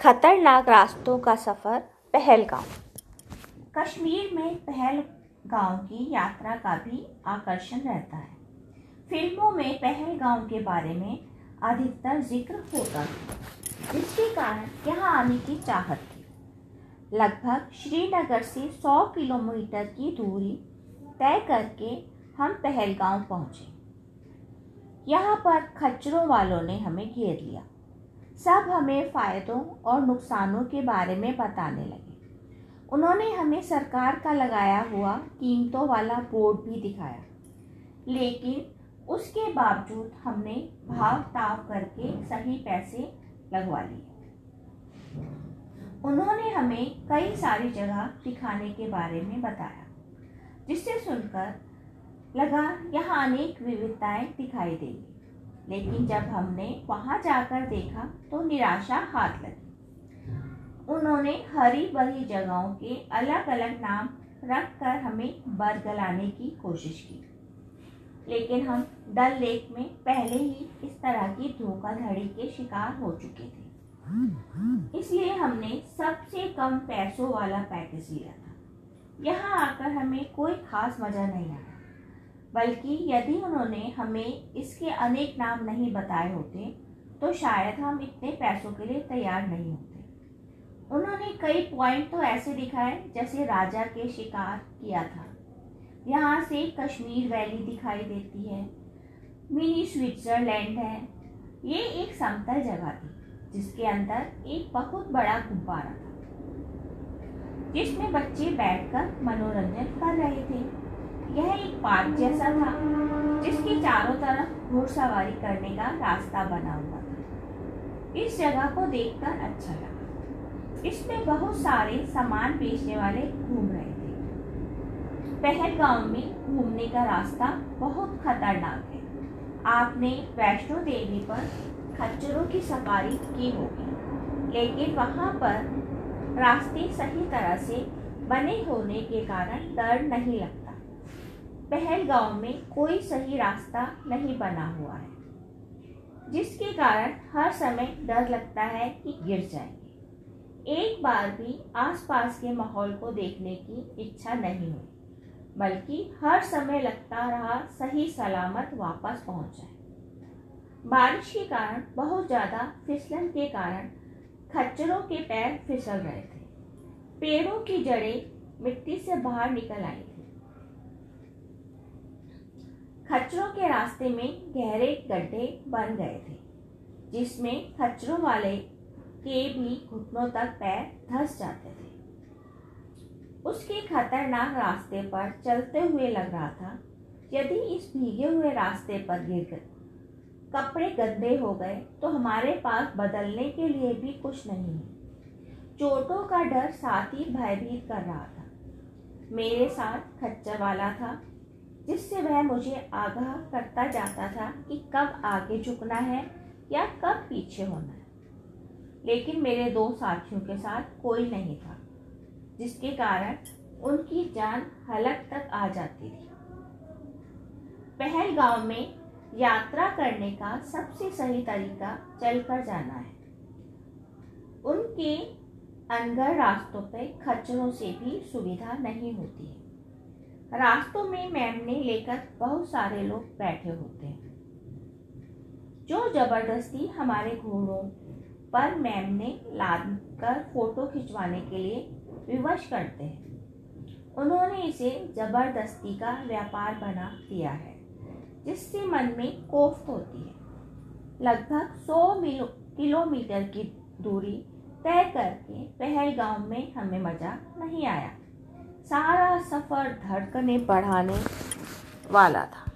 खतरनाक रास्तों का सफ़र पहलगाम। कश्मीर में पहलगाम की यात्रा का भी आकर्षण रहता है। फिल्मों में पहलगाम के बारे में अधिकतर जिक्र होता है, जिसके कारण यहाँ आने की चाहत थी। लगभग श्रीनगर से 100 किलोमीटर की दूरी तय करके हम पहलगाम पहुँचे। यहाँ पर खच्चरों वालों ने हमें घेर लिया। सब हमें फ़ायदों और नुकसानों के बारे में बताने लगे। उन्होंने हमें सरकार का लगाया हुआ कीमतों वाला बोर्ड भी दिखाया, लेकिन उसके बावजूद हमने भाव ताव करके सही पैसे लगवा लिए। उन्होंने हमें कई सारी जगह दिखाने के बारे में बताया, जिससे सुनकर लगा यहाँ अनेक विविधताएं दिखाई देंगी, लेकिन जब हमने वहाँ जाकर देखा तो निराशा हाथ लगी। उन्होंने हरी भरी जगहों के अलग अलग नाम रखकर हमें बरगलाने की कोशिश की, लेकिन हम डल लेक में पहले ही इस तरह की धोखाधड़ी के शिकार हो चुके थे, इसलिए हमने सबसे कम पैसों वाला पैकेज लिया था। यहाँ आकर हमें कोई खास मज़ा नहीं आया, बल्कि यदि उन्होंने हमें इसके अनेक नाम नहीं बताए होते तो शायद हम इतने पैसों के लिए तैयार नहीं होते। उन्होंने कई पॉइंट तो ऐसे दिखाए जैसे राजा के शिकार किया था। यहाँ से कश्मीर वैली दिखाई देती है, मिनी स्विट्ज़रलैंड है। ये एक समतल जगह थी जिसके अंदर एक बहुत बड़ा गुब्बारा था, जिसमें बच्चे बैठकर मनोरंजन कर रहे थे। यह एक पार्क जैसा था जिसके चारों तरफ घुड़सवारी करने का रास्ता बना हुआ था। इस जगह को देखकर अच्छा लगा। इसमें बहुत सारे सामान बेचने वाले घूम रहे थे। पहलगाम में घूमने का रास्ता बहुत खतरनाक है। आपने वैष्णो देवी पर खच्चरों की सवारी की होगी, लेकिन वहाँ पर रास्ते सही तरह से बने होने के कारण डर नहीं लगता। पहलगाम में कोई सही रास्ता नहीं बना हुआ है, जिसके कारण हर समय डर लगता है कि गिर जाएंगे। एक बार भी आसपास के माहौल को देखने की इच्छा नहीं हुई, बल्कि हर समय लगता रहा सही सलामत वापस पहुंच जाए। बारिश के कारण बहुत ज़्यादा फिसलन के कारण खच्चरों के पैर फिसल रहे थे। पेड़ों की जड़ें मिट्टी से बाहर निकल आई थी। खच्चरों के रास्ते में गहरे गड्ढे बन गए थे, जिसमें खच्चरों वाले के भी घुटनों तक पैर धंस जाते थे। उसके खतरनाक रास्ते पर चलते हुए लग रहा था, यदि इस भीगे हुए रास्ते पर गिर गए, कपड़े गंदे हो गए तो हमारे पास बदलने के लिए भी कुछ नहीं है। चोटों का डर साथ ही भयभीत कर रहा था। मेरे साथ खच्चर वाला था, जिससे वह मुझे आगाह करता जाता था कि कब आगे झुकना है या कब पीछे होना है। लेकिन मेरे दो साथियों के साथ कोई नहीं था, जिसके कारण उनकी जान हलक तक आ जाती थी। पहलगाम में यात्रा करने का सबसे सही तरीका चलकर जाना है। उनके अनगढ़ रास्तों पर खच्चरों से भी सुविधा नहीं होती है। रास्तों में मेमने लेकर बहुत सारे लोग बैठे होते हैं, जो जबरदस्ती हमारे घोड़ों पर मेमने लादकर फोटो खिंचवाने के लिए विवश करते हैं। उन्होंने इसे जबरदस्ती का व्यापार बना दिया है, जिससे मन में कोफ्त होती है। लगभग 100 किलोमीटर की दूरी तय करके पहलगाम में हमें मज़ा नहीं आया। सारा सफ़र धड़कने बढ़ाने वाला था।